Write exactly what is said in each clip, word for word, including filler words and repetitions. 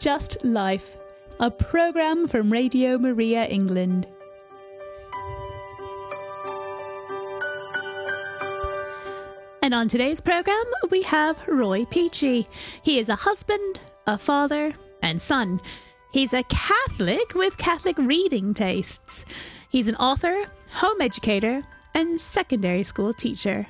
Just Life, a programme from Radio Maria England. And on today's programme, we have Roy Peachey. He is a husband, a father and son. He's a Catholic with Catholic reading tastes. He's an author, home educator and secondary school teacher.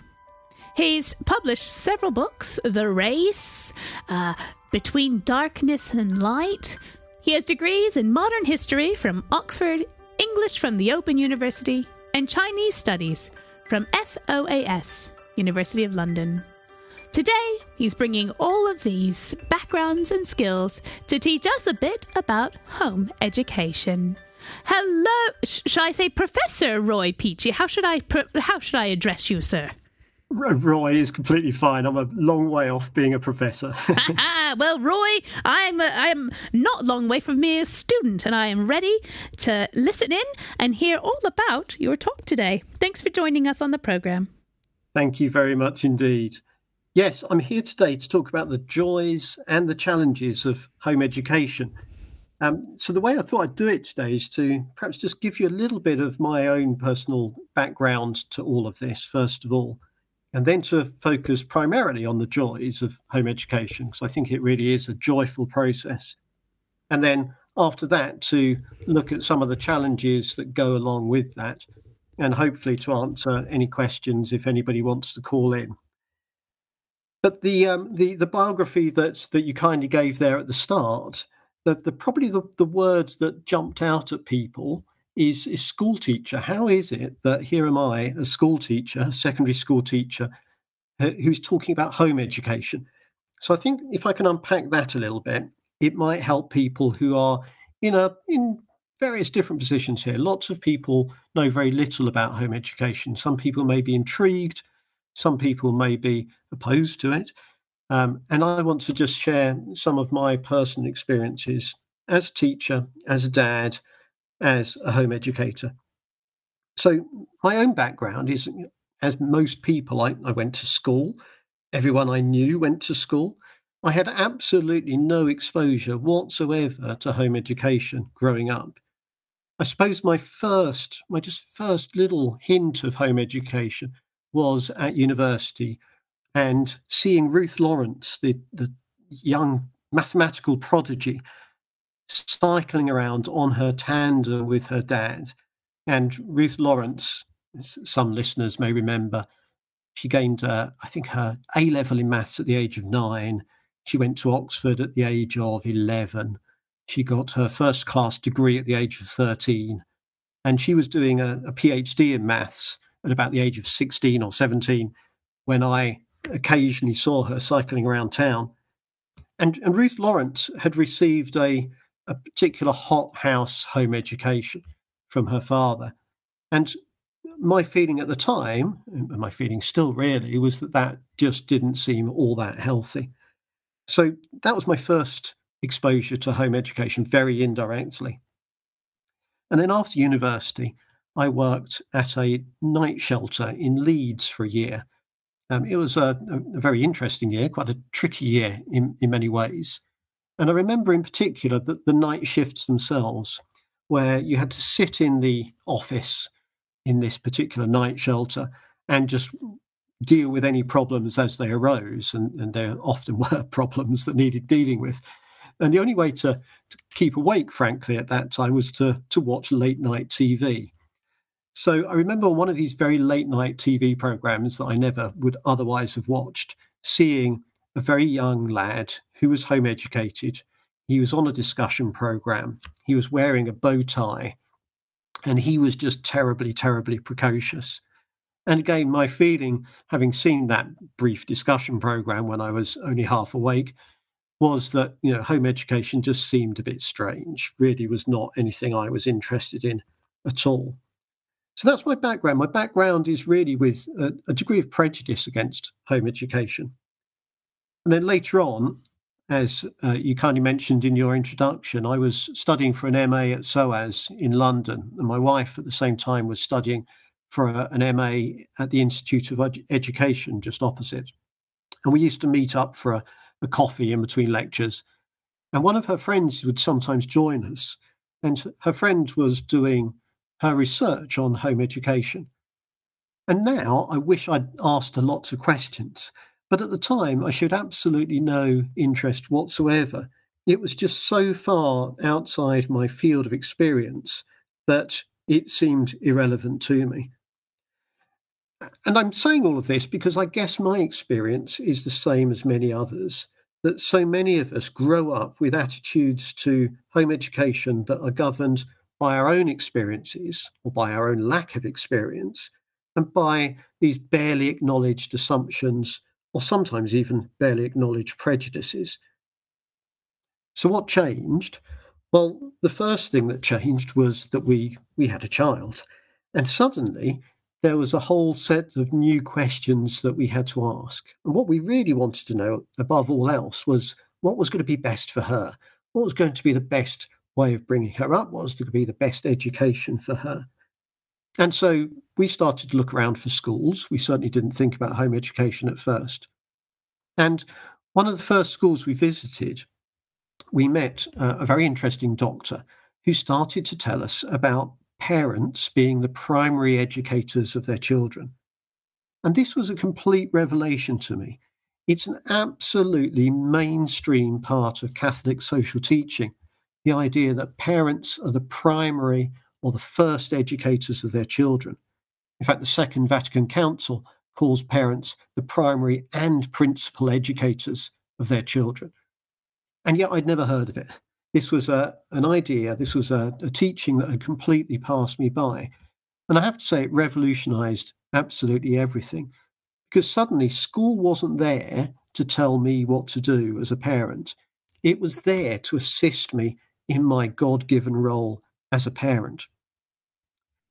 He's published several books, The Race, uh, Between Darkness and Light. He has degrees in modern history from Oxford, English from the Open University, and Chinese studies from S O A S, University of London. Today, he's bringing all of these backgrounds and skills to teach us a bit about home education. Hello, sh- shall I say Professor Roy Peachey? How should I pro- how should I address you, sir? Roy is completely fine. I'm a long way off being a professor. Well, Roy, I'm a, I'm not long way from being a student, and I am ready to listen in and hear all about your talk today. Thanks for joining us on the programme. Thank you very much indeed. Yes, I'm here today to talk about the joys and the challenges of home education. Um, so the way I thought I'd do it today is to perhaps just give you a little bit of my own personal background to all of this, first of all, and then to focus primarily on the joys of home education, because I think it really is a joyful process. And then after that, to look at some of the challenges that go along with that, and hopefully to answer any questions if anybody wants to call in. But the um, the, the biography that, that you kindly gave there at the start, the, the probably the, the words that jumped out at people Is, is school teacher. How is it that here am I, a school teacher, a secondary school teacher, who's talking about home education? So I think if I can unpack that a little bit, it might help people who are in a in various different positions here. Lots of people know very little about home education. Some people may be intrigued, some people may be opposed to it. Um, and I want to just share some of my personal experiences as a teacher, as a dad, as a home educator. So my own background is, as most people, I, I went to school. Everyone I knew went to school. I had absolutely no exposure whatsoever to home education growing up. I suppose my first, my just first little hint of home education was at university, and seeing Ruth Lawrence, the, the young mathematical prodigy, cycling around on her tandem with her dad. And Ruth Lawrence, some listeners may remember, she gained, uh, I think, her A level in maths at the age of nine. She went to Oxford at the age of eleven. She got her first class degree at the age of thirteen. And she was doing a, a PhD in maths at about the age of sixteen or seventeen, when I occasionally saw her cycling around town. And, and Ruth Lawrence had received a a particular hot house home education from her father. And my feeling at the time, and my feeling still really, was that that just didn't seem all that healthy. So that was my first exposure to home education, very indirectly. And then after university, I worked at a night shelter in Leeds for a year. Um, it was a, a very interesting year, quite a tricky year in, in many ways. And I remember in particular that the night shifts themselves, where you had to sit in the office in this particular night shelter and just deal with any problems as they arose. And, and there often were problems that needed dealing with. And the only way to, to keep awake, frankly, at that time was to, to watch late night T V. So I remember on one of these very late night T V programs that I never would otherwise have watched, seeing a very young lad who was home educated. He was on a discussion program. He was wearing a bow tie, and he was just terribly, terribly precocious. And again, my feeling, having seen that brief discussion program when I was only half awake, was that, you know, home education just seemed a bit strange. Really was not anything I was interested in at all. So that's my background. My background is really with a, a degree of prejudice against home education. And then later on, as uh, you kindly mentioned in your introduction, I was studying for an M A at SOAS in London, and my wife at the same time was studying for a, an M A at the Institute of Edu- Education just opposite. And we used to meet up for a, a coffee in between lectures. And one of her friends would sometimes join us. And her friend was doing her research on home education. And now I wish I'd asked her lots of questions. But at the time, I showed absolutely no interest whatsoever. It was just so far outside my field of experience that it seemed irrelevant to me. And I'm saying all of this because I guess my experience is the same as many others, that so many of us grow up with attitudes to home education that are governed by our own experiences or by our own lack of experience and by these barely acknowledged assumptions or sometimes even barely acknowledged prejudices. So what changed? Well, the first thing that changed was that we, we had a child, and suddenly there was a whole set of new questions that we had to ask. And what we really wanted to know, above all else, was what was going to be best for her? What was going to be the best way of bringing her up? What was going to be the best education for her? And so we started to look around for schools. We certainly didn't think about home education at first. And one of the first schools we visited, we met uh, a very interesting doctor who started to tell us about parents being the primary educators of their children. And this was a complete revelation to me. It's an absolutely mainstream part of Catholic social teaching, the idea that parents are the primary or the first educators of their children. In fact, the Second Vatican Council calls parents the primary and principal educators of their children. And yet I'd never heard of it. This was a, an idea, this was a, a teaching that had completely passed me by. And I have to say it revolutionised absolutely everything, because suddenly school wasn't there to tell me what to do as a parent. It was there to assist me in my God-given role as a parent.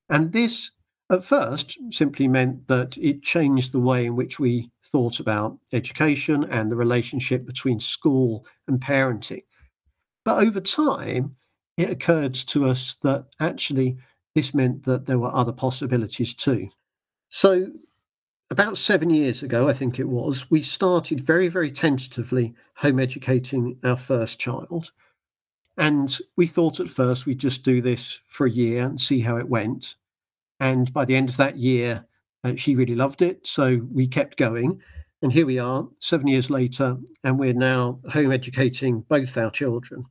And this, at first, simply meant that it changed the way in which we thought about education and the relationship between school and parenting. But over time, it occurred to us that actually this meant that there were other possibilities too. So about seven years ago, I think it was, we started very, very tentatively home educating our first child. And we thought at first we'd just do this for a year and see how it went. And by the end of that year, uh, she really loved it. So we kept going. And here we are, seven years later, and we're now home educating both our children.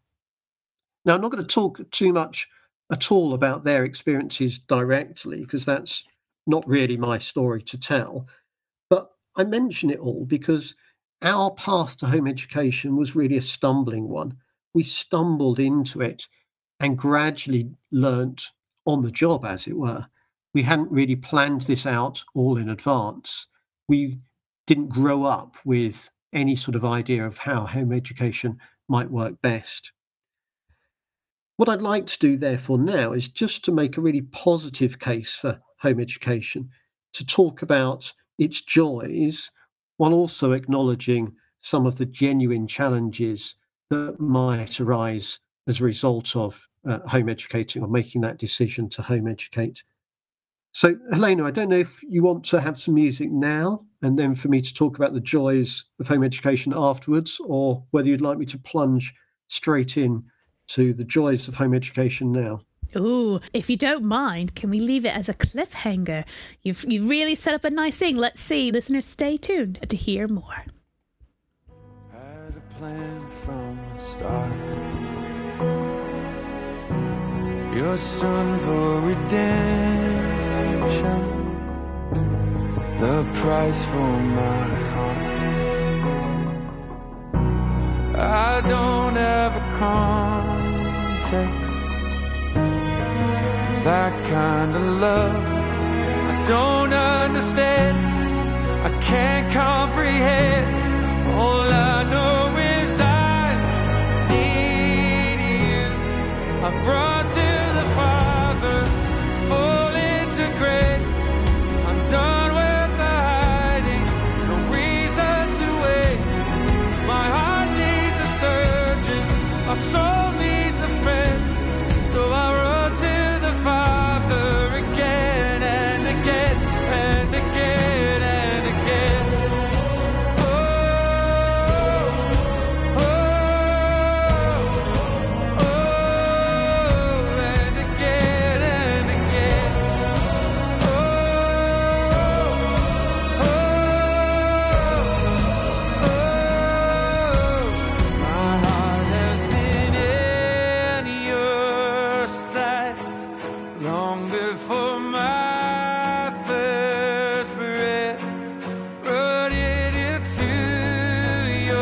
Now, I'm not going to talk too much at all about their experiences directly, because that's not really my story to tell. But I mention it all because our path to home education was really a stumbling one. We stumbled into it and gradually learnt on the job, as it were. We hadn't really planned this out all in advance. We didn't grow up with any sort of idea of how home education might work best. What I'd like to do, therefore, now is just to make a really positive case for home education, to talk about its joys while also acknowledging some of the genuine challenges that might arise as a result of uh, home educating or making that decision to home educate. So, Helena, I don't know if you want to have some music now and then for me to talk about the joys of home education afterwards, or whether you'd like me to plunge straight in to the joys of home education now. Oh, if you don't mind, can we leave it as a cliffhanger? You've, you've really set up a nice thing. Let's see. Listeners, stay tuned to hear more. Had a plan from the start. Your son for redemption. The price for my heart. I don't have a context for that kind of love. I don't understand, I can't comprehend. All I know is I need you. I brought to the Father. long before my first breath brought it into your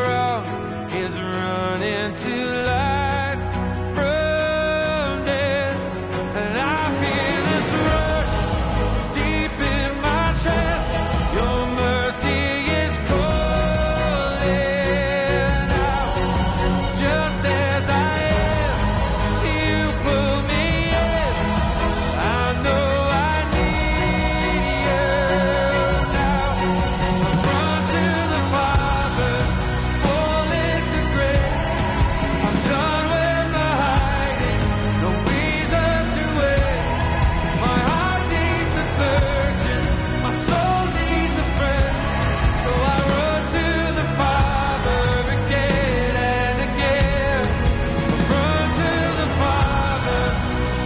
arms is running to life from death, and I feel this rush deep in my chest. Your mercy is calling out, just as I am, you pull me in. I know I need you now. Run to the Father, fall into grace. I'm done with the hiding, no reason to wait. My heart needs a surgeon, my soul needs a friend. So I run to the Father again and again. Run to the Father,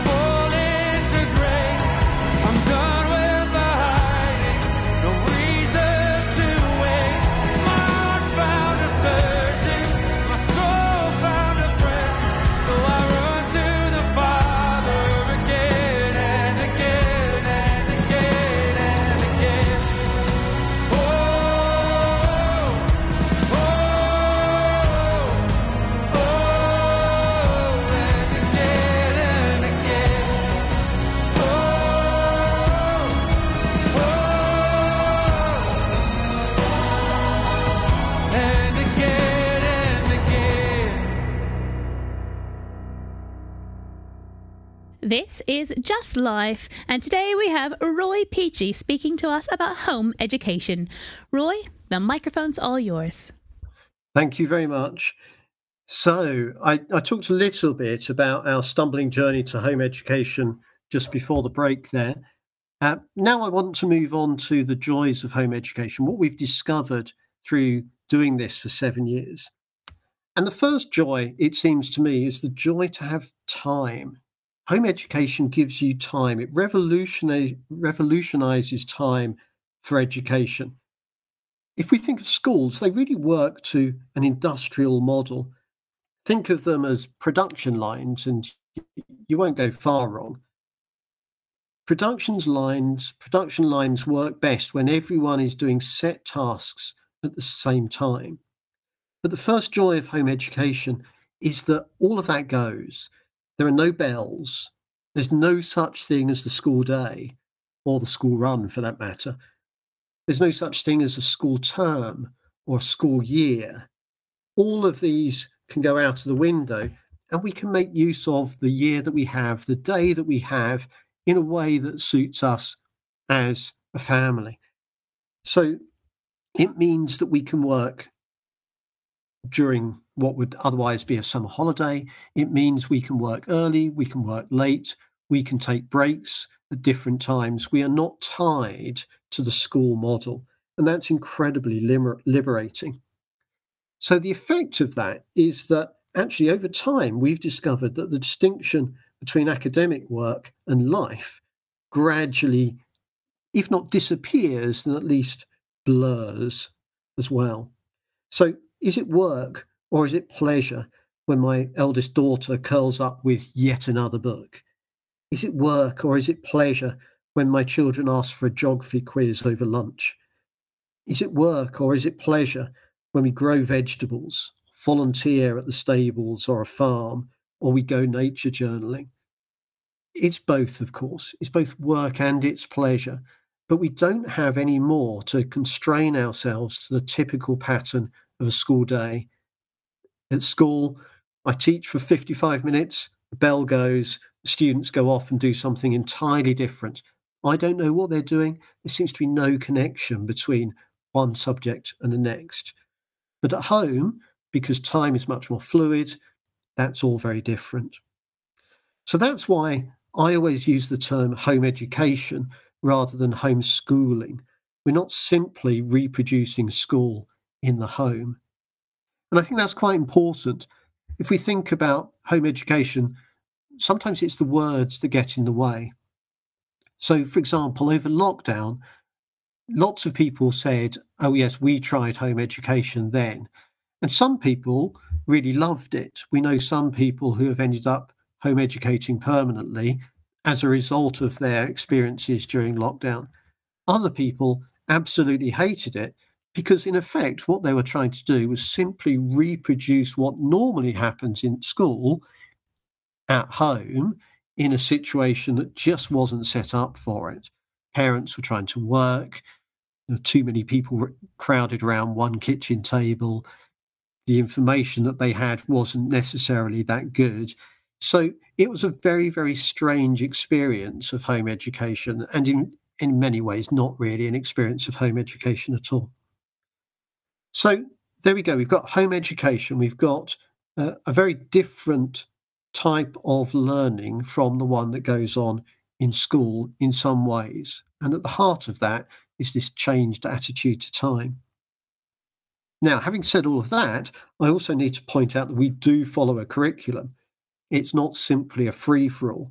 fall into grace. I'm done with the hiding, no reason to wait. My heart found a surgeon, my soul found a friend. So I run to the Father again and again and again and again. Oh, oh, oh, and again and again. Oh, oh, and again and again. This is Just Life, and today we have Roy Peachey speaking to us about home education. Roy, the microphone's all yours. Thank you very much. So I, I talked a little bit about our stumbling journey to home education just before the break there. Uh, now I want to move on to the joys of home education, what we've discovered through doing this for seven years. And the first joy, it seems to me, is the joy to have time. Home education gives you time. It revolutioni- revolutionizes time for education. If we think of schools, they really work to an industrial model. Think of them as production lines, and you won't go far wrong. Productions lines, production lines work best when everyone is doing set tasks at the same time. But the first joy of home education is that all of that goes. There are no bells. There's no such thing as the school day, or the school run for that matter. There's no such thing as a school term or a school year. All of these can go out of the window, and we can make use of the year that we have, the day that we have, in a way that suits us as a family. So it means that we can work during what would otherwise be a summer holiday. It means we can work early, we can work late, we can take breaks at different times. We are not tied to the school model, and that's incredibly liber- liberating. So the effect of that is that actually over time we've discovered that the distinction between academic work and life gradually, if not disappears, then at least blurs as well. So is it work or is it pleasure when my eldest daughter curls up with yet another book? Is it work or is it pleasure when my children ask for a geography quiz over lunch? Is it work or is it pleasure when we grow vegetables, volunteer at the stables or a farm, or we go nature journaling? It's both, of course. It's both work and it's pleasure. But we don't have any more to constrain ourselves to the typical pattern of a school day. At school, I teach for fifty-five minutes, the bell goes, the students go off and do something entirely different. I don't know what they're doing. There seems to be no connection between one subject and the next. But at home, because time is much more fluid, that's all very different. So that's why I always use the term home education rather than homeschooling. We're not simply reproducing school in the home. And I think that's quite important. If we think about home education, sometimes it's the words that get in the way. So, for example, over lockdown, lots of people said, oh, yes, we tried home education then. And some people really loved it. We know some people who have ended up home educating permanently as a result of their experiences during lockdown. Other people absolutely hated it because, in effect, what they were trying to do was simply reproduce what normally happens in school at home in a situation that just wasn't set up for it. Parents were trying to work. There were too many people crowded around one kitchen table. The information that they had wasn't necessarily that good. So it was a very, very strange experience of home education, and in, in many ways, not really an experience of home education at all. So there we go. We've got home education. We've got uh, a very different type of learning from the one that goes on in school in some ways. And at the heart of that is this changed attitude to time. Now, having said all of that, I also need to point out that we do follow a curriculum. It's not simply a free-for-all.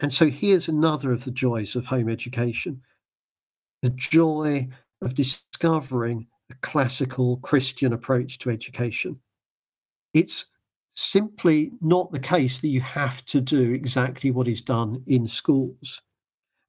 And so here's another of the joys of home education, the joy of discovering a classical Christian approach to education. It's simply not the case that you have to do exactly what is done in schools.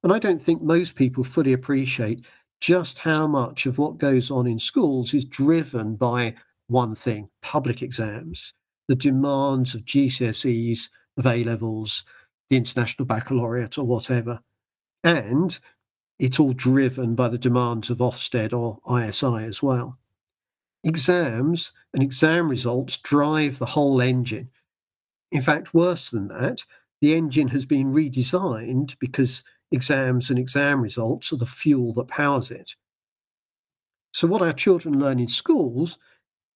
And I don't think most people fully appreciate just how much of what goes on in schools is driven by one thing: public exams, the demands of G C S Es, of A levels, the International Baccalaureate or whatever. And it's all driven by the demands of Ofsted or I S I as well. Exams and exam results drive the whole engine. In fact, worse than that, the engine has been redesigned because exams and exam results are the fuel that powers it. So what our children learn in schools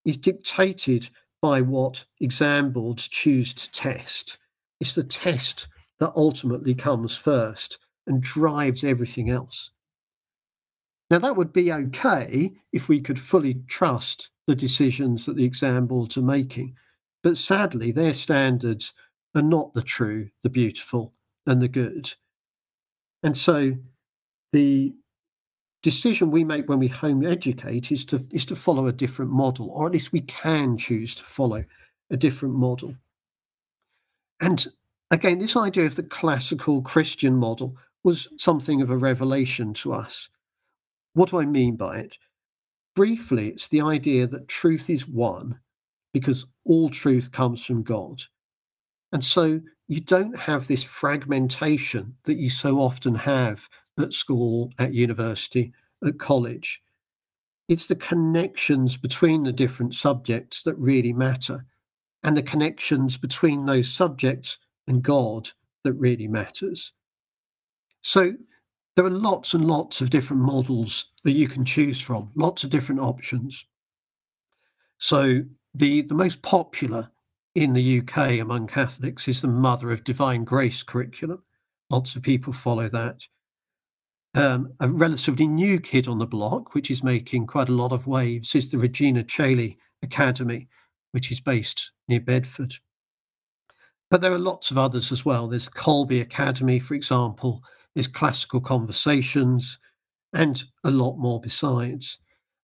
is dictated by what exam boards choose to test. It's the test that ultimately comes first and drives everything else. Now, that would be okay if we could fully trust the decisions that the exam boards are making. But sadly, their standards are not the true, the beautiful, and the good. And so the decision we make when we home educate is to, is to follow a different model, or at least we can choose to follow a different model. And again, this idea of the classical Christian model was something of a revelation to us. What do I mean by it? Briefly, it's the idea that truth is one because all truth comes from God. And so you don't have this fragmentation that you so often have at school, at university, at college. It's the connections between the different subjects that really matter, and the connections between those subjects and God that really matters. So there are lots and lots of different models that you can choose from, lots of different options. So the, the most popular in the U K among Catholics is the Mother of Divine Grace curriculum. Lots of people follow that. Um, a relatively new kid on the block, which is making quite a lot of waves, is the Regina Chailey Academy, which is based near Bedford. But there are lots of others as well. There's Colby Academy, for example. There's Classical Conversations, and a lot more besides.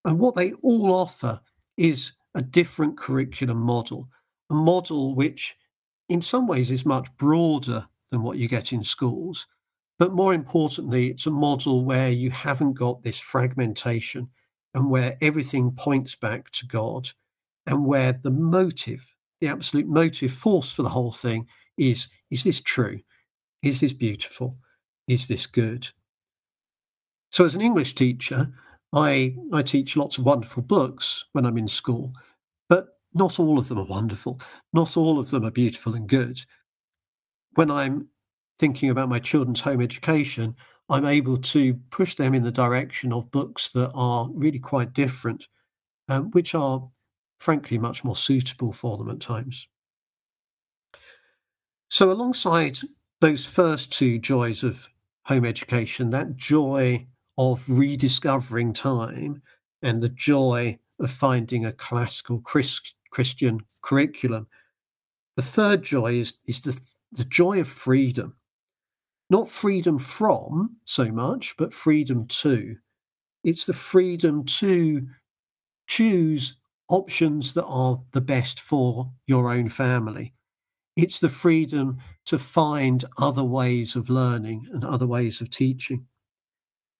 And what they all offer is a different curriculum model. A model which in some ways is much broader than what you get in schools. But more importantly, it's a model where you haven't got this fragmentation and where everything points back to God, and where the motive, the absolute motive force for the whole thing is, is this true? Is this beautiful? Is this good? So as an English teacher, I, I teach lots of wonderful books when I'm in school, but not all of them are wonderful. Not all of them are beautiful and good. When I'm thinking about my children's home education, I'm able to push them in the direction of books that are really quite different, um, which are, frankly, much more suitable for them at times. So alongside those first two joys of home education, that joy of rediscovering time and the joy of finding a classical Christ, Christian curriculum, the third joy is, is the, the joy of freedom. Not freedom from so much, but freedom to. It's the freedom to choose options that are the best for your own family. It's the freedom to find other ways of learning and other ways of teaching.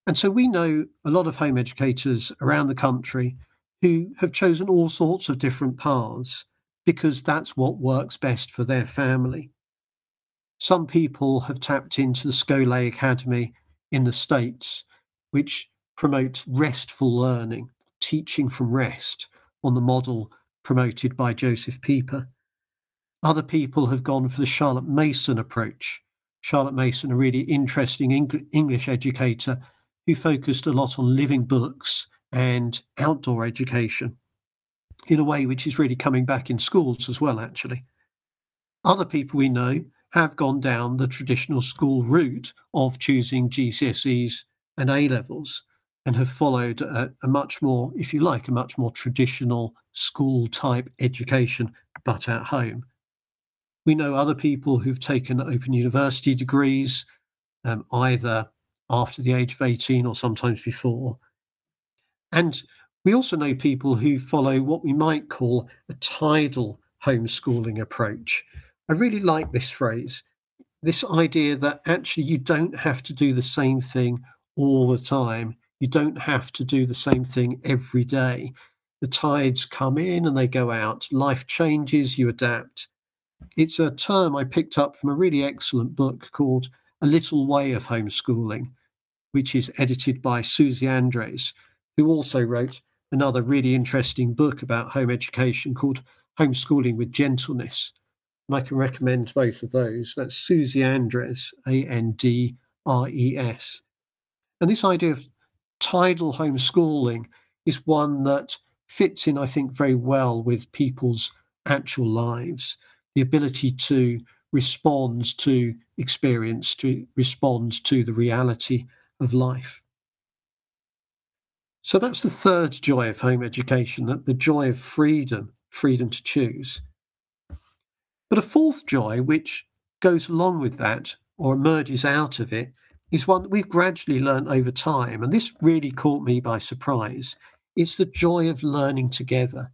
And so we know a lot of home educators around the country who have chosen all sorts of different paths because that's what works best for their family. Some people have tapped into the Schole Academy in the States, which promotes restful learning, teaching from rest, on the model promoted by Joseph Pieper. Other people have gone for the Charlotte Mason approach. Charlotte Mason, a really interesting English educator who focused a lot on living books and outdoor education in a way which is really coming back in schools as well, actually. Other people we know have gone down the traditional school route of choosing G C S Es and A levels and have followed a, a much more, if you like, a much more traditional school type education, but at home. We know other people who've taken Open University degrees, um, either after the age of eighteen or sometimes before. And we also know people who follow what we might call a tidal homeschooling approach. I really like this phrase, this idea that actually you don't have to do the same thing all the time. You don't have to do the same thing every day. The tides come in and they go out. Life changes, you adapt. It's a term I picked up from a really excellent book called A Little Way of Homeschooling, which is edited by Susie Andres, who also wrote another really interesting book about home education called Homeschooling with Gentleness. And I can recommend both of those. That's Susie Andres, A N D R E S. And this idea of tidal homeschooling is one that fits in, I think, very well with people's actual lives. The ability to respond to experience, to respond to the reality of life. So that's the third joy of home education, that the joy of freedom, freedom to choose. But a fourth joy, which goes along with that or emerges out of it, is one that we've gradually learned over time. And this really caught me by surprise. It's the joy of learning together.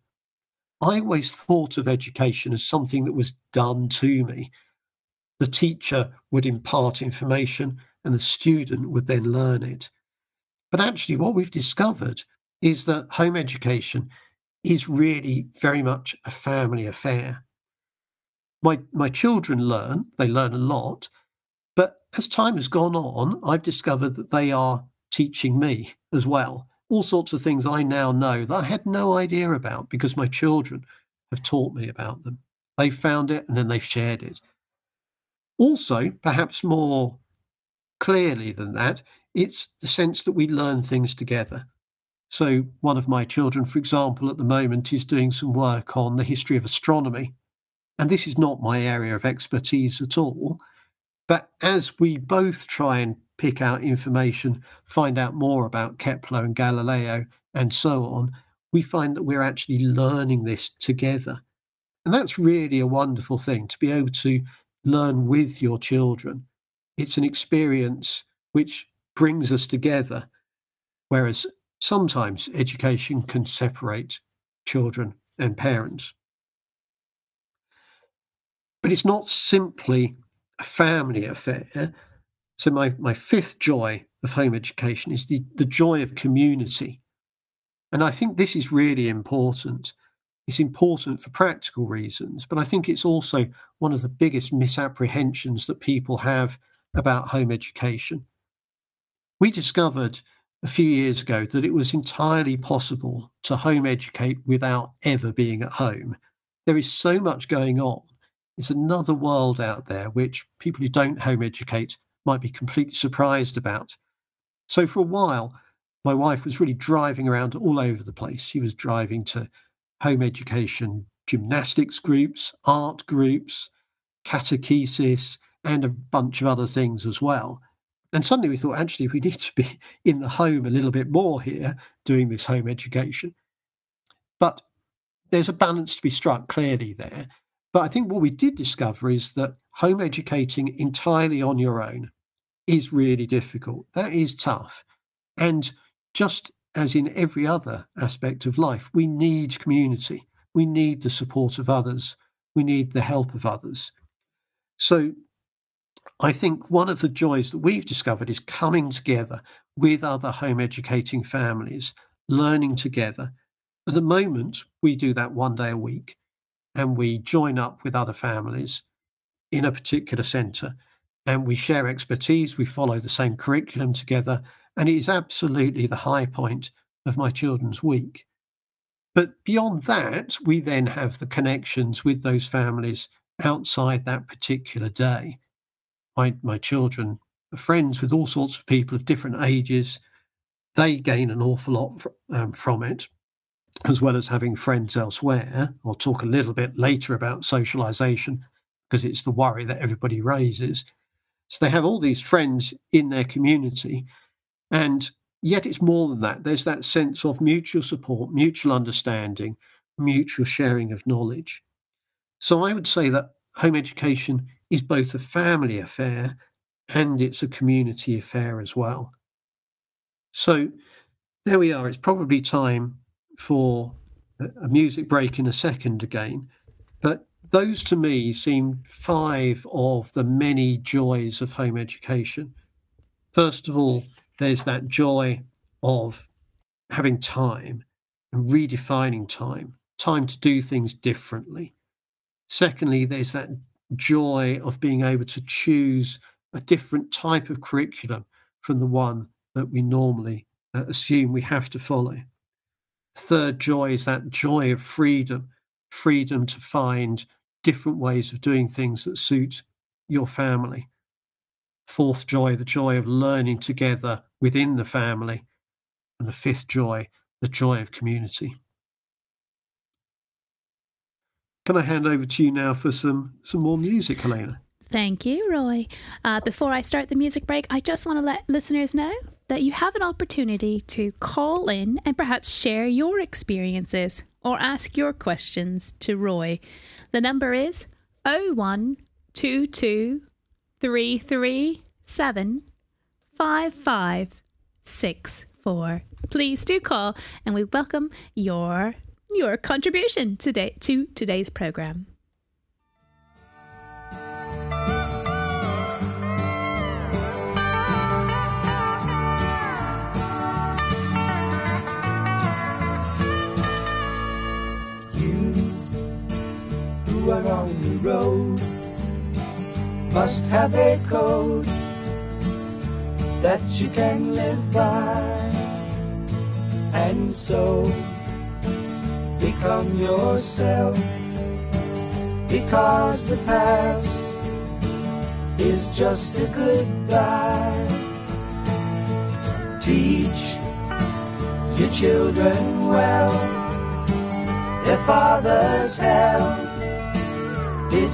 I always thought of education as something that was done to me. The teacher would impart information and the student would then learn it. But actually what we've discovered is that home education is really very much a family affair. My, my children learn, they learn a lot, but as time has gone on, I've discovered that they are teaching me as well. All sorts of things I now know that I had no idea about because my children have taught me about them. They found it and then they've shared it. Also, perhaps more clearly than that, it's the sense that we learn things together. So one of my children, for example, at the moment is doing some work on the history of astronomy. And this is not my area of expertise at all. But as we both try and pick out information, find out more about Kepler and Galileo and so on, we find that we're actually learning this together. And that's really a wonderful thing, to be able to learn with your children. It's an experience which brings us together, whereas sometimes education can separate children and parents. But it's not simply a family affair. So my, my fifth joy of home education is the, the joy of community. And I think this is really important. It's important for practical reasons, but I think it's also one of the biggest misapprehensions that people have about home education. We discovered a few years ago that it was entirely possible to home educate without ever being at home. There is so much going on. It's another world out there which people who don't home educate might be completely surprised about. So for a while, my wife was really driving around all over the place. She was driving to home education, gymnastics groups, art groups, catechesis, and a bunch of other things as well. And suddenly we thought, actually, we need to be in the home a little bit more here, doing this home education. But there's a balance to be struck clearly there. But I think what we did discover is that home educating entirely on your own is really difficult. That is tough. And just as in every other aspect of life, we need community. We need the support of others. We need the help of others. So I think one of the joys that we've discovered is coming together with other home educating families, learning together. At the moment, we do that one day a week, and we join up with other families in a particular centre, and we share expertise, we follow the same curriculum together, and it is absolutely the high point of my children's week. But beyond that, we then have the connections with those families outside that particular day. My, my children are friends with all sorts of people of different ages. They gain an awful lot fr- um, from it, as well as having friends elsewhere. I'll talk a little bit later about socialisation, because it's the worry that everybody raises. So they have all these friends in their community, and yet it's more than that. There's that sense of mutual support, mutual understanding, mutual sharing of knowledge. So I would say that home education is both a family affair and it's a community affair as well. So there we are. It's probably time for a music break in a second again. But those to me seem five of the many joys of home education. First of all, there's that joy of having time and redefining time, time to do things differently. Secondly, there's that joy of being able to choose a different type of curriculum from the one that we normally uh, assume we have to follow. Third joy is that joy of freedom, freedom to find different ways of doing things that suit your family. Fourth joy, the joy of learning together within the family. And the fifth joy, the joy of community. Can I hand over to you now for some, some more music, Helena? Thank you, Roy. Uh, before I start the music break, I just want to let listeners know that you have an opportunity to call in and perhaps share your experiences or ask your questions to Roy. The number is oh one two two Three three seven five five six four. Please do call, and we welcome your your contribution today to today's program. You who are on the road must have a code that you can live by, and so become yourself, because the past is just a goodbye. Teach your children well, their father's help did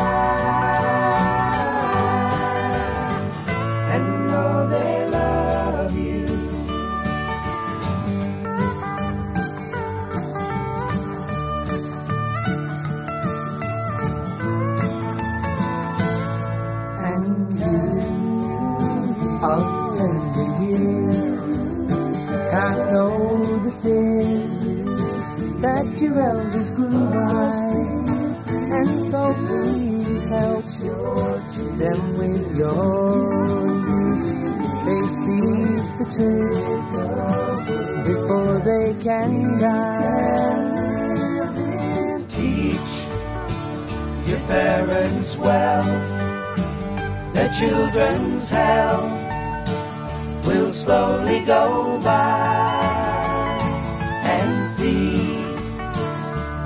Of tender years, can't know the fears that your elders grew by, and so please help them with yours. They see the truth before they can die. Teach your parents well, their children's hell will slowly go by, and feed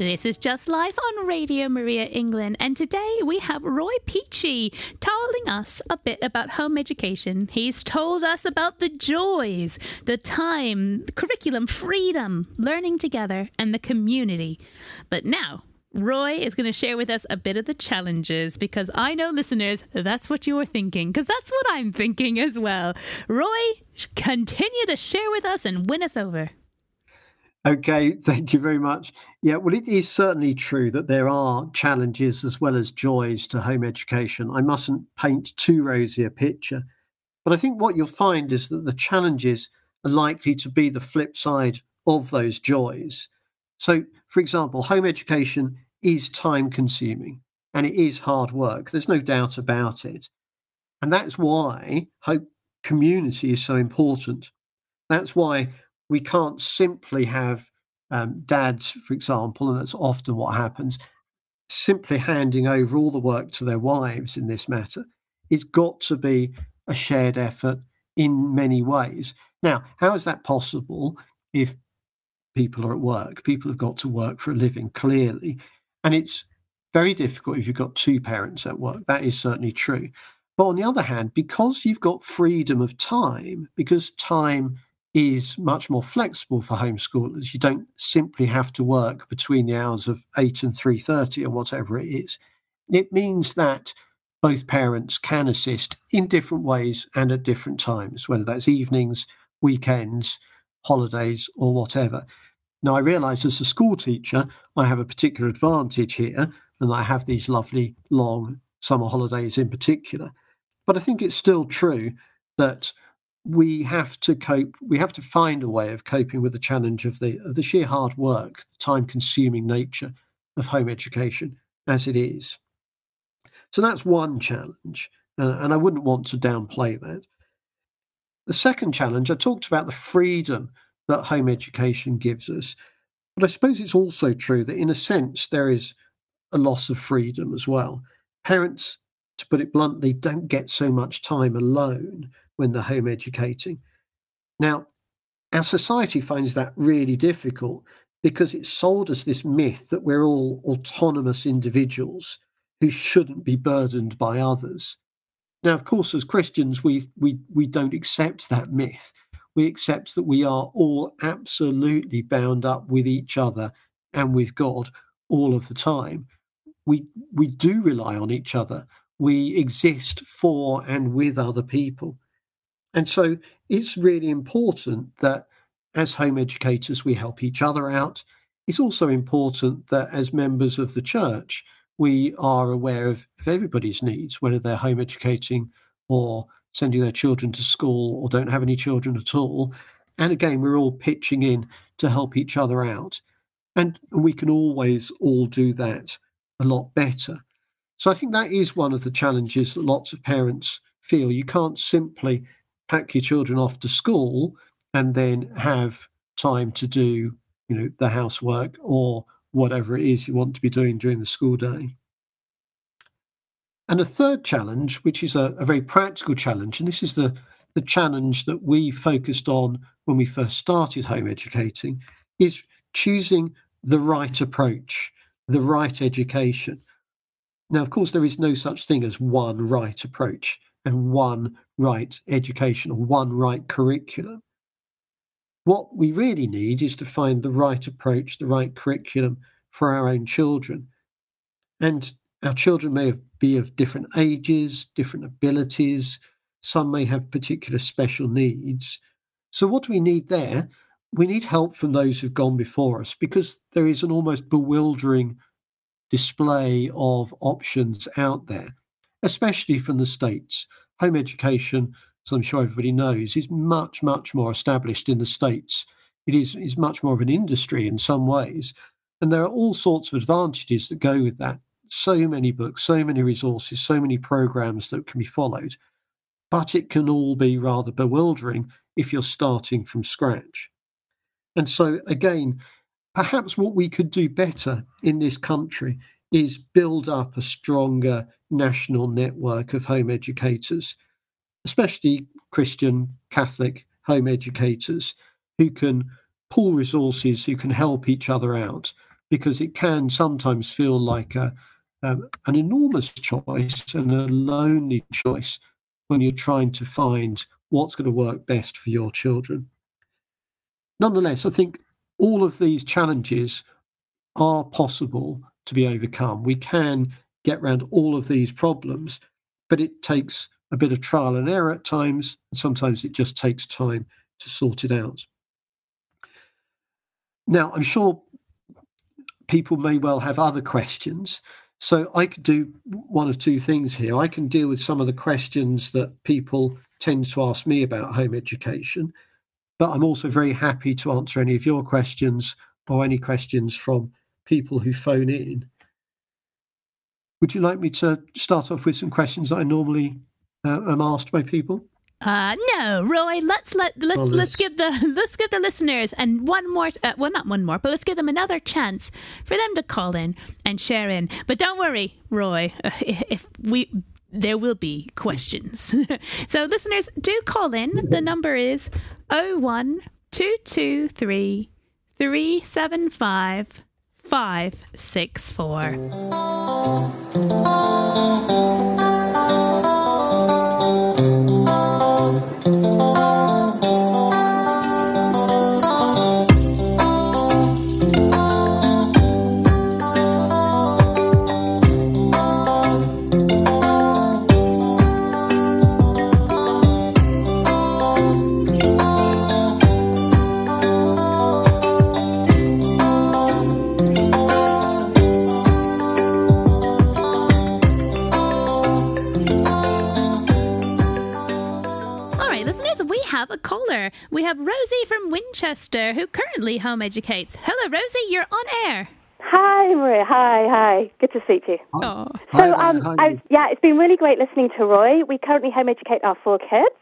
This is Just Life on Radio Maria England, and today we have Roy Peachey telling us a bit about home education. He's told us about the joys, the time, the curriculum, freedom, learning together, and the community. But now, Roy is going to share with us a bit of the challenges, because I know, listeners, that's what you're thinking, because that's what I'm thinking as well. Roy, continue to share with us and win us over. Okay, thank you very much. Yeah, well, it is certainly true that there are challenges as well as joys to home education. I mustn't paint too rosy a picture. But I think what you'll find is that the challenges are likely to be the flip side of those joys. So, for example, home education is time-consuming and it is hard work. There's no doubt about it. And that's why community is so important. That's why we can't simply have um, dads, for example, and that's often what happens, simply handing over all the work to their wives in this matter. It's got to be a shared effort in many ways. Now, how is that possible if people are at work? People have got to work for a living, clearly. And it's very difficult if you've got two parents at work. That is certainly true. But on the other hand, because you've got freedom of time, because time is much more flexible for homeschoolers, you don't simply have to work between the hours of eight and three thirty or whatever it is. It means that both parents can assist in different ways and at different times, whether that's evenings, weekends, holidays or whatever. Now, I realise as a school teacher, I have a particular advantage here, and I have these lovely long summer holidays in particular. But I think it's still true that we have to cope, we have to find a way of coping with the challenge of the, of the sheer hard work, the time-consuming nature of home education as it is. So that's one challenge, and I wouldn't want to downplay that. The second challenge, I talked about the freedom that home education gives us, but I suppose it's also true that in a sense there is a loss of freedom as well. Parents, to put it bluntly, don't get so much time alone when they're home educating. Now, our society finds that really difficult because it's sold us this myth that we're all autonomous individuals who shouldn't be burdened by others. Now, of course, as Christians, we we we don't accept that myth. We accept that we are all absolutely bound up with each other and with God all of the time. We we do rely on each other. We exist for and with other people. And so it's really important that as home educators, we help each other out. It's also important that as members of the church, we are aware of, of everybody's needs, whether they're home educating or sending their children to school or don't have any children at all. And again, we're all pitching in to help each other out. And we can always all do that a lot better. So I think that is one of the challenges that lots of parents feel. You can't simply pack your children off to school and then have time to do, you know, the housework or whatever it is you want to be doing during the school day. And a third challenge, which is a, a very practical challenge, and this is the, the challenge that we focused on when we first started home educating, is choosing the right approach, the right education. Now, of course, there is no such thing as one right approach and one right education or one right curriculum. What we really need is to find the right approach, the right curriculum for our own children. And our children may be of different ages, different abilities. Some may have particular special needs. So what do we need there? We need help from those who've gone before us, because there is an almost bewildering display of options out there, especially from the States. Home education, as I'm sure everybody knows, is much, much more established in the States. It is is much more of an industry in some ways. And there are all sorts of advantages that go with that. So many books, so many resources, so many programs that can be followed. But it can all be rather bewildering if you're starting from scratch. And so, again, perhaps what we could do better in this country is build up a stronger national network of home educators, especially Christian, Catholic home educators who can pool resources, who can help each other out, because it can sometimes feel like a, um, an enormous choice and a lonely choice when you're trying to find what's going to work best for your children. Nonetheless, I think all of these challenges are possible to be overcome. We can get round all of these problems, but it takes a bit of trial and error at times, and sometimes it just takes time to sort it out. Now, I'm sure people may well have other questions, so I could do one of two things here. I can deal with some of the questions that people tend to ask me about home education, but I'm also very happy to answer any of your questions or any questions from people who phone in. Would you like me to start off with some questions that I normally uh, am asked by people? Uh, no, Roy. Let's let let's let's, let's give the let's give the listeners and one more. Uh, well, not one more, but let's give them another chance for them to call in and share in. But don't worry, Roy. Uh, if we there will be questions. So, listeners, do call in. Mm-hmm. The number is oh one two two three three seven five five six four. A caller. We have Rosie from Winchester, who currently home educates. Hello, Rosie. You're on air. Hi, Maria. Hi, hi. Good to see you. Oh. So, um, hi, hi. I, yeah, it's been really great listening to Roy. We currently home educate our four kids,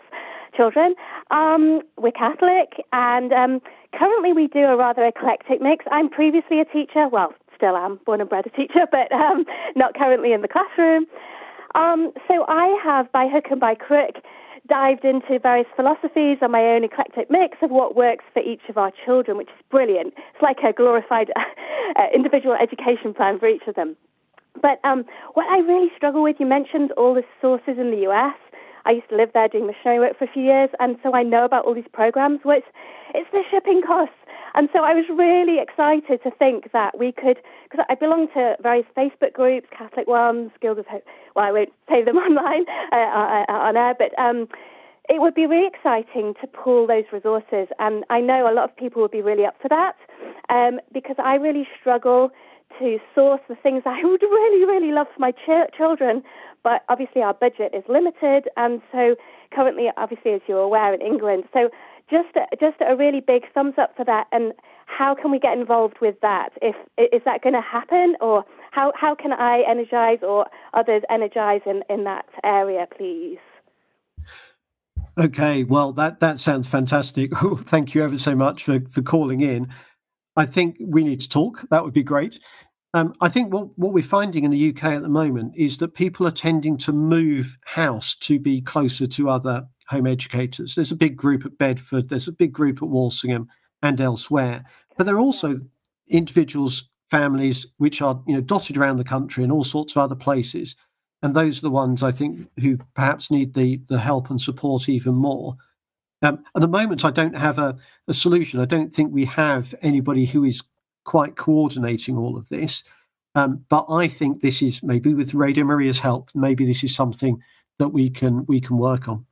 children. Um, we're Catholic, and um, currently we do a rather eclectic mix. I'm previously a teacher. Well, still am, born and bred a teacher, but um, not currently in the classroom. Um, so I have, by hook and by crook, dived into various philosophies and my own eclectic mix of what works for each of our children, which is brilliant. It's like a glorified uh, individual education plan for each of them. But um, what I really struggle with, you mentioned all the sources in the U S. I used to live there doing missionary work for a few years, and so I know about all these programs. Well, it's, it's the shipping costs. And so I was really excited to think that we could, because I belong to various Facebook groups, Catholic ones, Guild of Hope. Well, I won't say them online, uh, uh, uh, on air, but um, it would be really exciting to pool those resources. And I know a lot of people would be really up for that, um, because I really struggle to source the things I would really, really love for my ch- children. But obviously our budget is limited. And so currently, obviously, as you're aware, in England, so Just a, just a really big thumbs up for that. And how can we get involved with that? If is that going to happen, or how how can I energize or others energize in, in that area, please? Okay, well that that sounds fantastic. Thank you ever so much for for calling in. I think we need to talk. That would be great. Um, I think what what we're finding in the U K at the moment is that people are tending to move house to be closer to other home educators. There's a big group at Bedford, there's a big group at Walsingham and elsewhere, but there are also individuals, families, which are, you know, dotted around the country in all sorts of other places. And those are the ones, I think, who perhaps need the, the help and support even more. Um, at the moment, I don't have a, a solution. I don't think we have anybody who is quite coordinating all of this. Um, but I think this is, maybe with Radio Maria's help, maybe this is something that we can we can work on.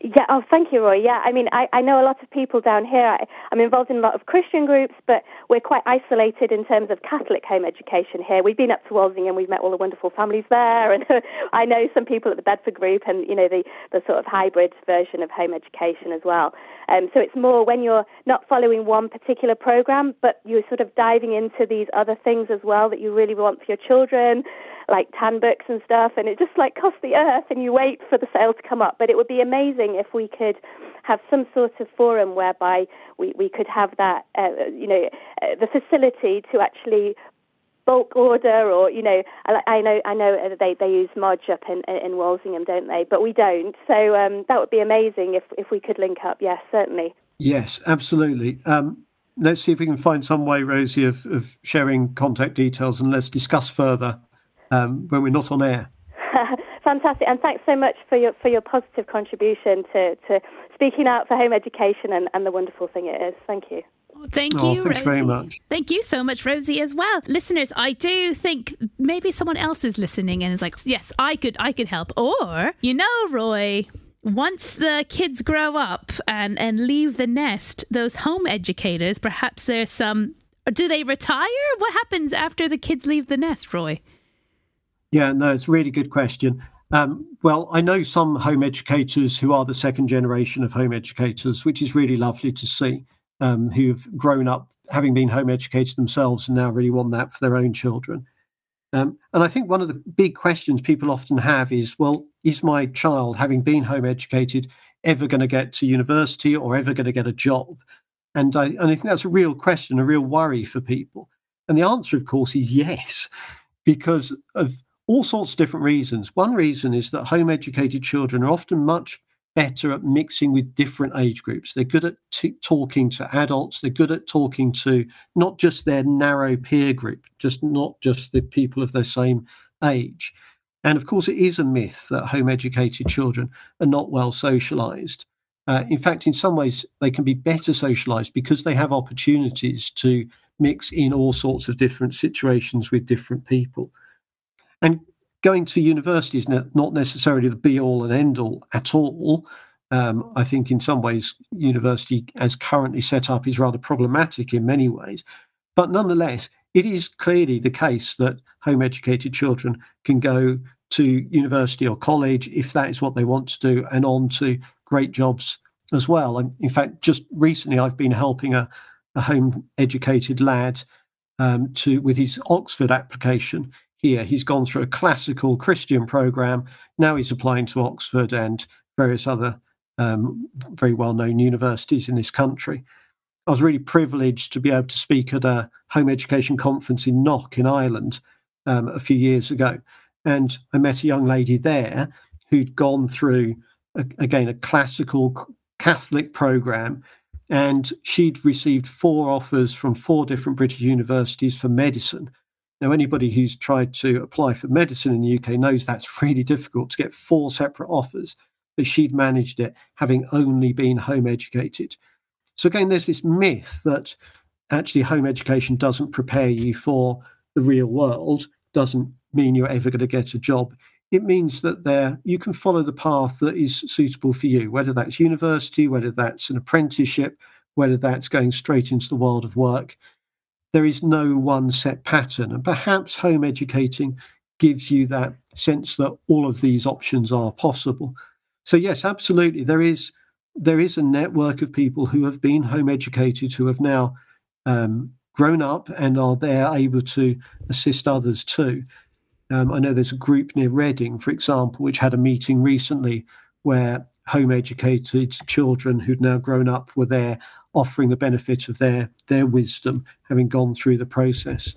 Yeah, oh, thank you, Roy. Yeah, I mean, I, I know a lot of people down here. I, I'm involved in a lot of Christian groups, but we're quite isolated in terms of Catholic home education here. We've been up to Walsingham, we've met all the wonderful families there, and I know some people at the Bedford group and, you know, the, the sort of hybrid version of home education as well. Um, so it's more when you're not following one particular program, but you're sort of diving into these other things as well that you really want for your children, like Tan Books and stuff, and it just like costs the earth and you wait for the sale to come up. But it would be amazing if we could have some sort of forum whereby we, we could have that, uh, you know, uh, the facility to actually bulk order, or, you know, I, I know I know they, they use Modge up in, in Walsingham, don't they? But we don't. So um, that would be amazing if, if we could link up. Yes, certainly. Yes, absolutely. Um, let's see if we can find some way, Rosie, of, of sharing contact details, and let's discuss further um, when we're not on air. Fantastic, and thanks so much for your for your positive contribution to, to speaking out for home education and, and the wonderful thing it is. Thank you. Thank you, oh, Rosie. Thanks very much. Thank you so much, Rosie, as well. Listeners, I do think maybe someone else is listening and is like, yes, I could, I could help. Or, you know, Roy, once the kids grow up and, and leave the nest, those home educators, perhaps there's some, do they retire? What happens after the kids leave the nest, Roy? Yeah, no, it's a really good question. Um, well, I know some home educators who are the second generation of home educators, which is really lovely to see. Um, who've grown up having been home educated themselves and now really want that for their own children. Um, and I think one of the big questions people often have is, well, is my child, having been home educated, ever going to get to university or ever going to get a job? And I, and I think that's a real question, a real worry for people. And the answer, of course, is yes, because of all sorts of different reasons. One reason is that home educated children are often much better at mixing with different age groups. They're good at t- talking to adults. They're good at talking to not just their narrow peer group, just not just the people of their same age. And of course, it is a myth that home educated children are not well socialized. Uh, in fact, in some ways, they can be better socialized because they have opportunities to mix in all sorts of different situations with different people. And going to university is not necessarily the be-all and end-all at all. Um, I think in some ways university as currently set up is rather problematic in many ways. But nonetheless, it is clearly the case that home-educated children can go to university or college if that is what they want to do, and on to great jobs as well. And in fact, just recently I've been helping a, a home-educated lad um, to with his Oxford application. Here, he's gone through a classical Christian program. Now he's applying to Oxford and various other um, very well-known universities in this country. I was really privileged to be able to speak at a home education conference in Knock in Ireland um, a few years ago. And I met a young lady there who'd gone through, a, again, a classical Catholic program. And she'd received four offers from four different British universities for medicine. Now, anybody who's tried to apply for medicine in the U K knows that's really difficult to get four separate offers, but she'd managed it having only been home educated. So again, there's this myth that actually home education doesn't prepare you for the real world, doesn't mean you're ever going to get a job. It means that there you can follow the path that is suitable for you, whether that's university, whether that's an apprenticeship, whether that's going straight into the world of work. There is no one set pattern, and perhaps home educating gives you that sense that all of these options are possible. So yes, absolutely, there is there is a network of people who have been home educated, who have now um, grown up and are there able to assist others too. Um, I know there's a group near Reading, for example, which had a meeting recently where home educated children who'd now grown up were there, offering the benefit of their their wisdom, having gone through the process.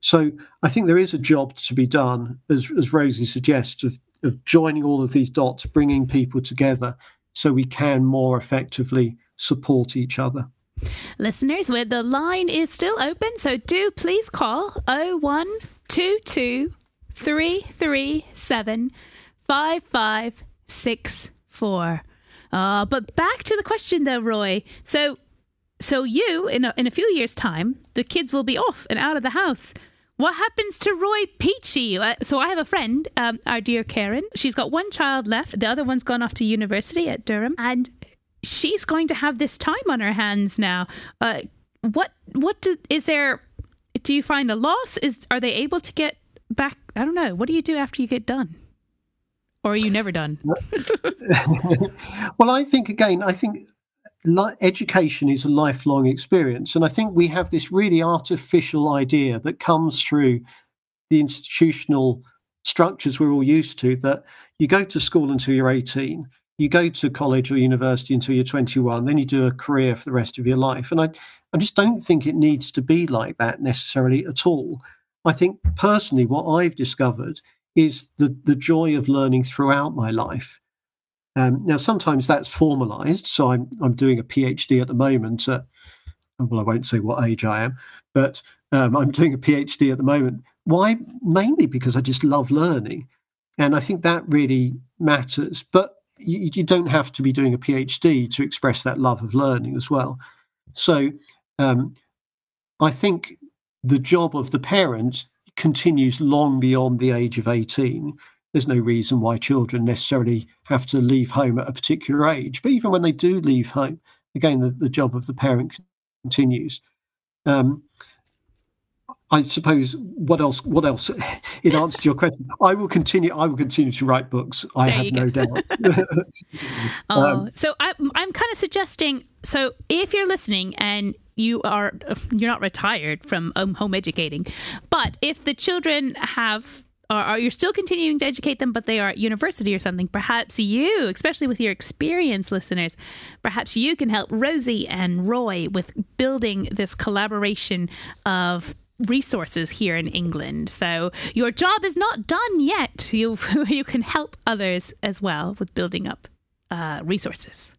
So I think there is a job to be done, as, as Rosie suggests, of, of joining all of these dots, bringing people together so we can more effectively support each other. Listeners, where the line is still open, so do please call oh one two two, three three seven, five five six four. Uh, but back to the question though, Roy. So So you, in a, in a few years' time, the kids will be off and out of the house. What happens to Roy Peachey? Uh, so I have a friend, um, our dear Karen. She's got one child left. The other one's gone off to university at Durham. And she's going to have this time on her hands now. Uh, what what do, is there, do you find a loss? Is Are they able to get back? I don't know. What do you do after you get done? Or are you never done? Well, I think, again, I think... education is a lifelong experience, and I think we have this really artificial idea that comes through the institutional structures we're all used to, that you go to school until you're eighteen, you go to college or university until you're twenty-one, then you do a career for the rest of your life. And I, I just don't think it needs to be like that necessarily at all. I think personally what I've discovered is the, the joy of learning throughout my life. Um, now, sometimes that's formalized. So I'm I'm doing a PhD at the moment at well, I won't say what age I am, but um, I'm doing a PhD at the moment. Why? Mainly because I just love learning. And I think that really matters. But you, you don't have to be doing a PhD to express that love of learning as well. So um, I think the job of the parent continues long beyond the age of eighteen. There's no reason why children necessarily have to leave home at a particular age. But even when they do leave home, again, the, the job of the parent continues. Um, I suppose, what else? What else? In answer to your question, I will continue. I will continue to write books. I there have no doubt. oh, um, so I, I'm kind of suggesting. So if you're listening and you are, you're not retired from um, home educating, but if the children have, or, or you're still continuing to educate them, but they are at university or something, perhaps you, especially with your experience, listeners, perhaps you can help Rosie and Roy with building this collaboration of resources here in England. So your job is not done yet. You you can help others as well with building up uh, resources.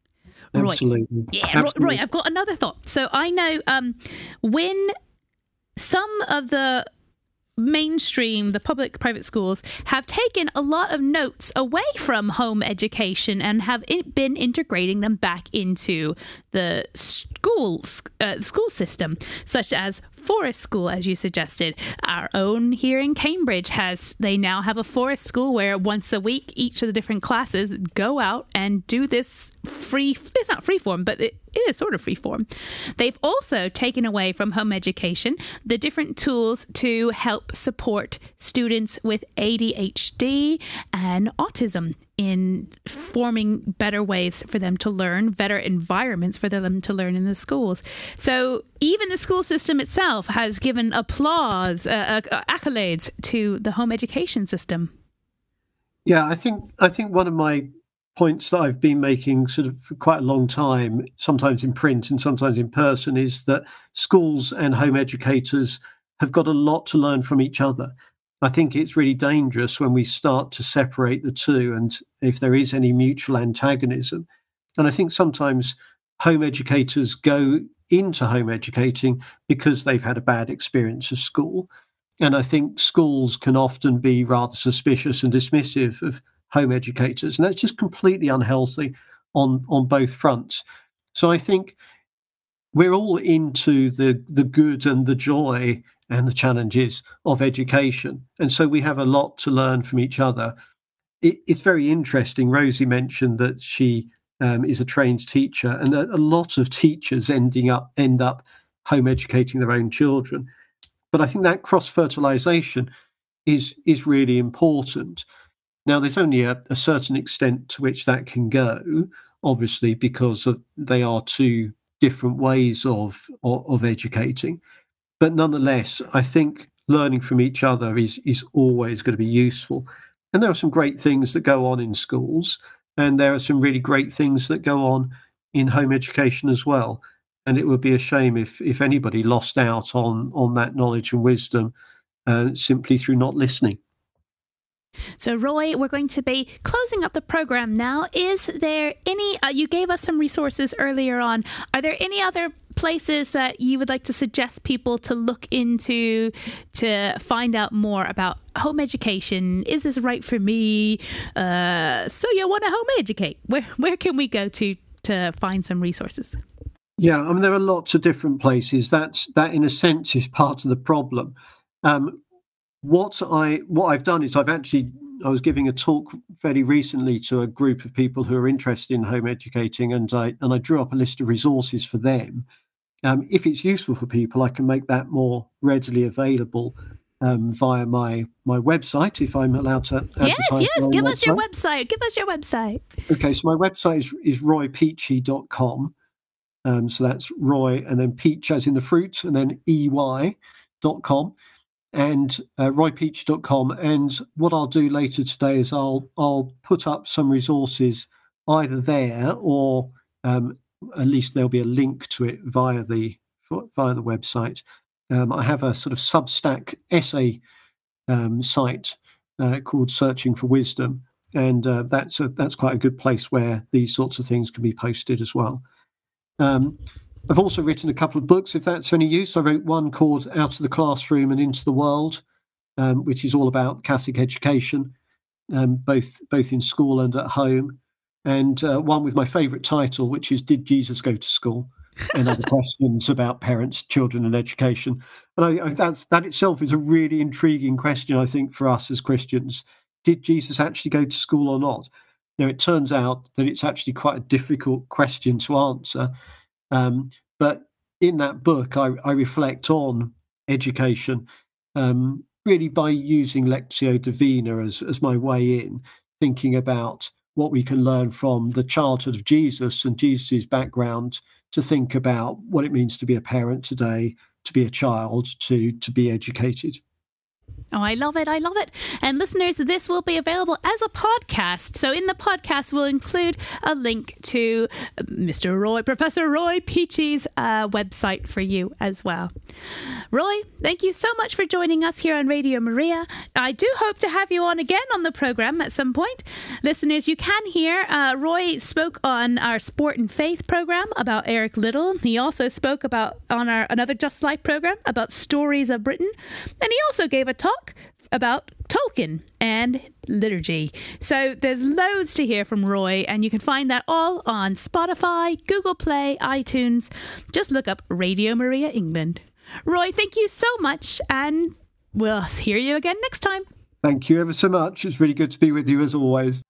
Absolutely. Roy, yeah, Absolutely. Roy, I've got another thought. So I know um, when some of the mainstream, the public private schools have taken a lot of notes away from home education and have in, been integrating them back into the schools, uh, school system, such as forest school, as you suggested. Our own here in Cambridge has, they now have a forest school where once a week, each of the different classes go out and do this free, it's not free form, but it, it is sort of free form. They've also taken away from home education the different tools to help support students with A D H D and autism in forming better ways for them to learn, better environments for them to learn in the schools. So even the school system itself has given applause, uh, uh, accolades to the home education system. Yeah, I think I think one of my points that I've been making sort of for quite a long time, sometimes in print and sometimes in person, is that schools and home educators have got a lot to learn from each other. I think it's really dangerous when we start to separate the two and if there is any mutual antagonism. And I think sometimes home educators go into home educating because they've had a bad experience of school. And I think schools can often be rather suspicious and dismissive of home educators. And that's just completely unhealthy on, on both fronts. So I think we're all into the, the good and the joy and the challenges of education. And so we have a lot to learn from each other. It, it's very interesting. Rosie mentioned that she um, is a trained teacher, and a, a lot of teachers ending up end up home educating their own children. But I think that cross-fertilisation is, is really important. Now, there's only a, a certain extent to which that can go, obviously, because of, they are two different ways of, of, of educating. But nonetheless, I think learning from each other is, is always going to be useful. And there are some great things that go on in schools, and there are some really great things that go on in home education as well. And it would be a shame if, if anybody lost out on, on that knowledge and wisdom uh, simply through not listening. So, Roy, we're going to be closing up the program now. Is there any, uh, you gave us some resources earlier on. Are there any other places that you would like to suggest people to look into to find out more about home education? Is this right for me? Uh, so you want to home educate. Where, where can we go to to find some resources? Yeah, I mean, there are lots of different places. That's, that, in a sense, is part of the problem. Um, What I what I've done is I've actually I was giving a talk fairly recently to a group of people who are interested in home educating, and I and I drew up a list of resources for them. Um, if it's useful for people, I can make that more readily available um, via my my website. If I'm allowed to, yes, yes, give website. us your website. Give us your website. Okay, so my website is is roy peachey dot com. Um, so that's Roy and then Peach as in the fruit and then E Y dot com. And uh, roy peach dot com. And what I'll do later today is I'll I'll put up some resources either there or um, at least there'll be a link to it via the via the website. Um, I have a sort of Substack essay um, site uh, called Searching for Wisdom, and uh, that's a, that's quite a good place where these sorts of things can be posted as well. Um, I've also written a couple of books, if that's any use. I wrote one called Out of the Classroom and Into the World, um, which is all about Catholic education, um, both both in school and at home. And uh, one with my favourite title, which is Did Jesus Go to School? And other questions about parents, children and education. And I, I, that's, that itself is a really intriguing question, I think, for us as Christians. Did Jesus actually go to school or not? Now, it turns out that it's actually quite a difficult question to answer. Um, but in that book, I, I reflect on education, um, really by using Lectio Divina as, as my way in, thinking about what we can learn from the childhood of Jesus and Jesus's background to think about what it means to be a parent today, to be a child, to, to be educated. Oh, I love it. I love it. And listeners, this will be available as a podcast. So in the podcast, we'll include a link to Mister Roy, Professor Roy Peachey's uh, website for you as well. Roy, thank you so much for joining us here on Radio Maria. I do hope to have you on again on the program at some point. Listeners, you can hear uh, Roy spoke on our Sport and Faith program about Eric Liddell. He also spoke about on our another Just Life program about stories of Britain. And he also gave a talk about Tolkien and liturgy. So there's loads to hear from Roy, and you can find that all on Spotify, Google Play, iTunes. Just look up Radio Maria England. Roy, thank you so much, and we'll hear you again next time. Thank you ever so much. It's really good to be with you as always.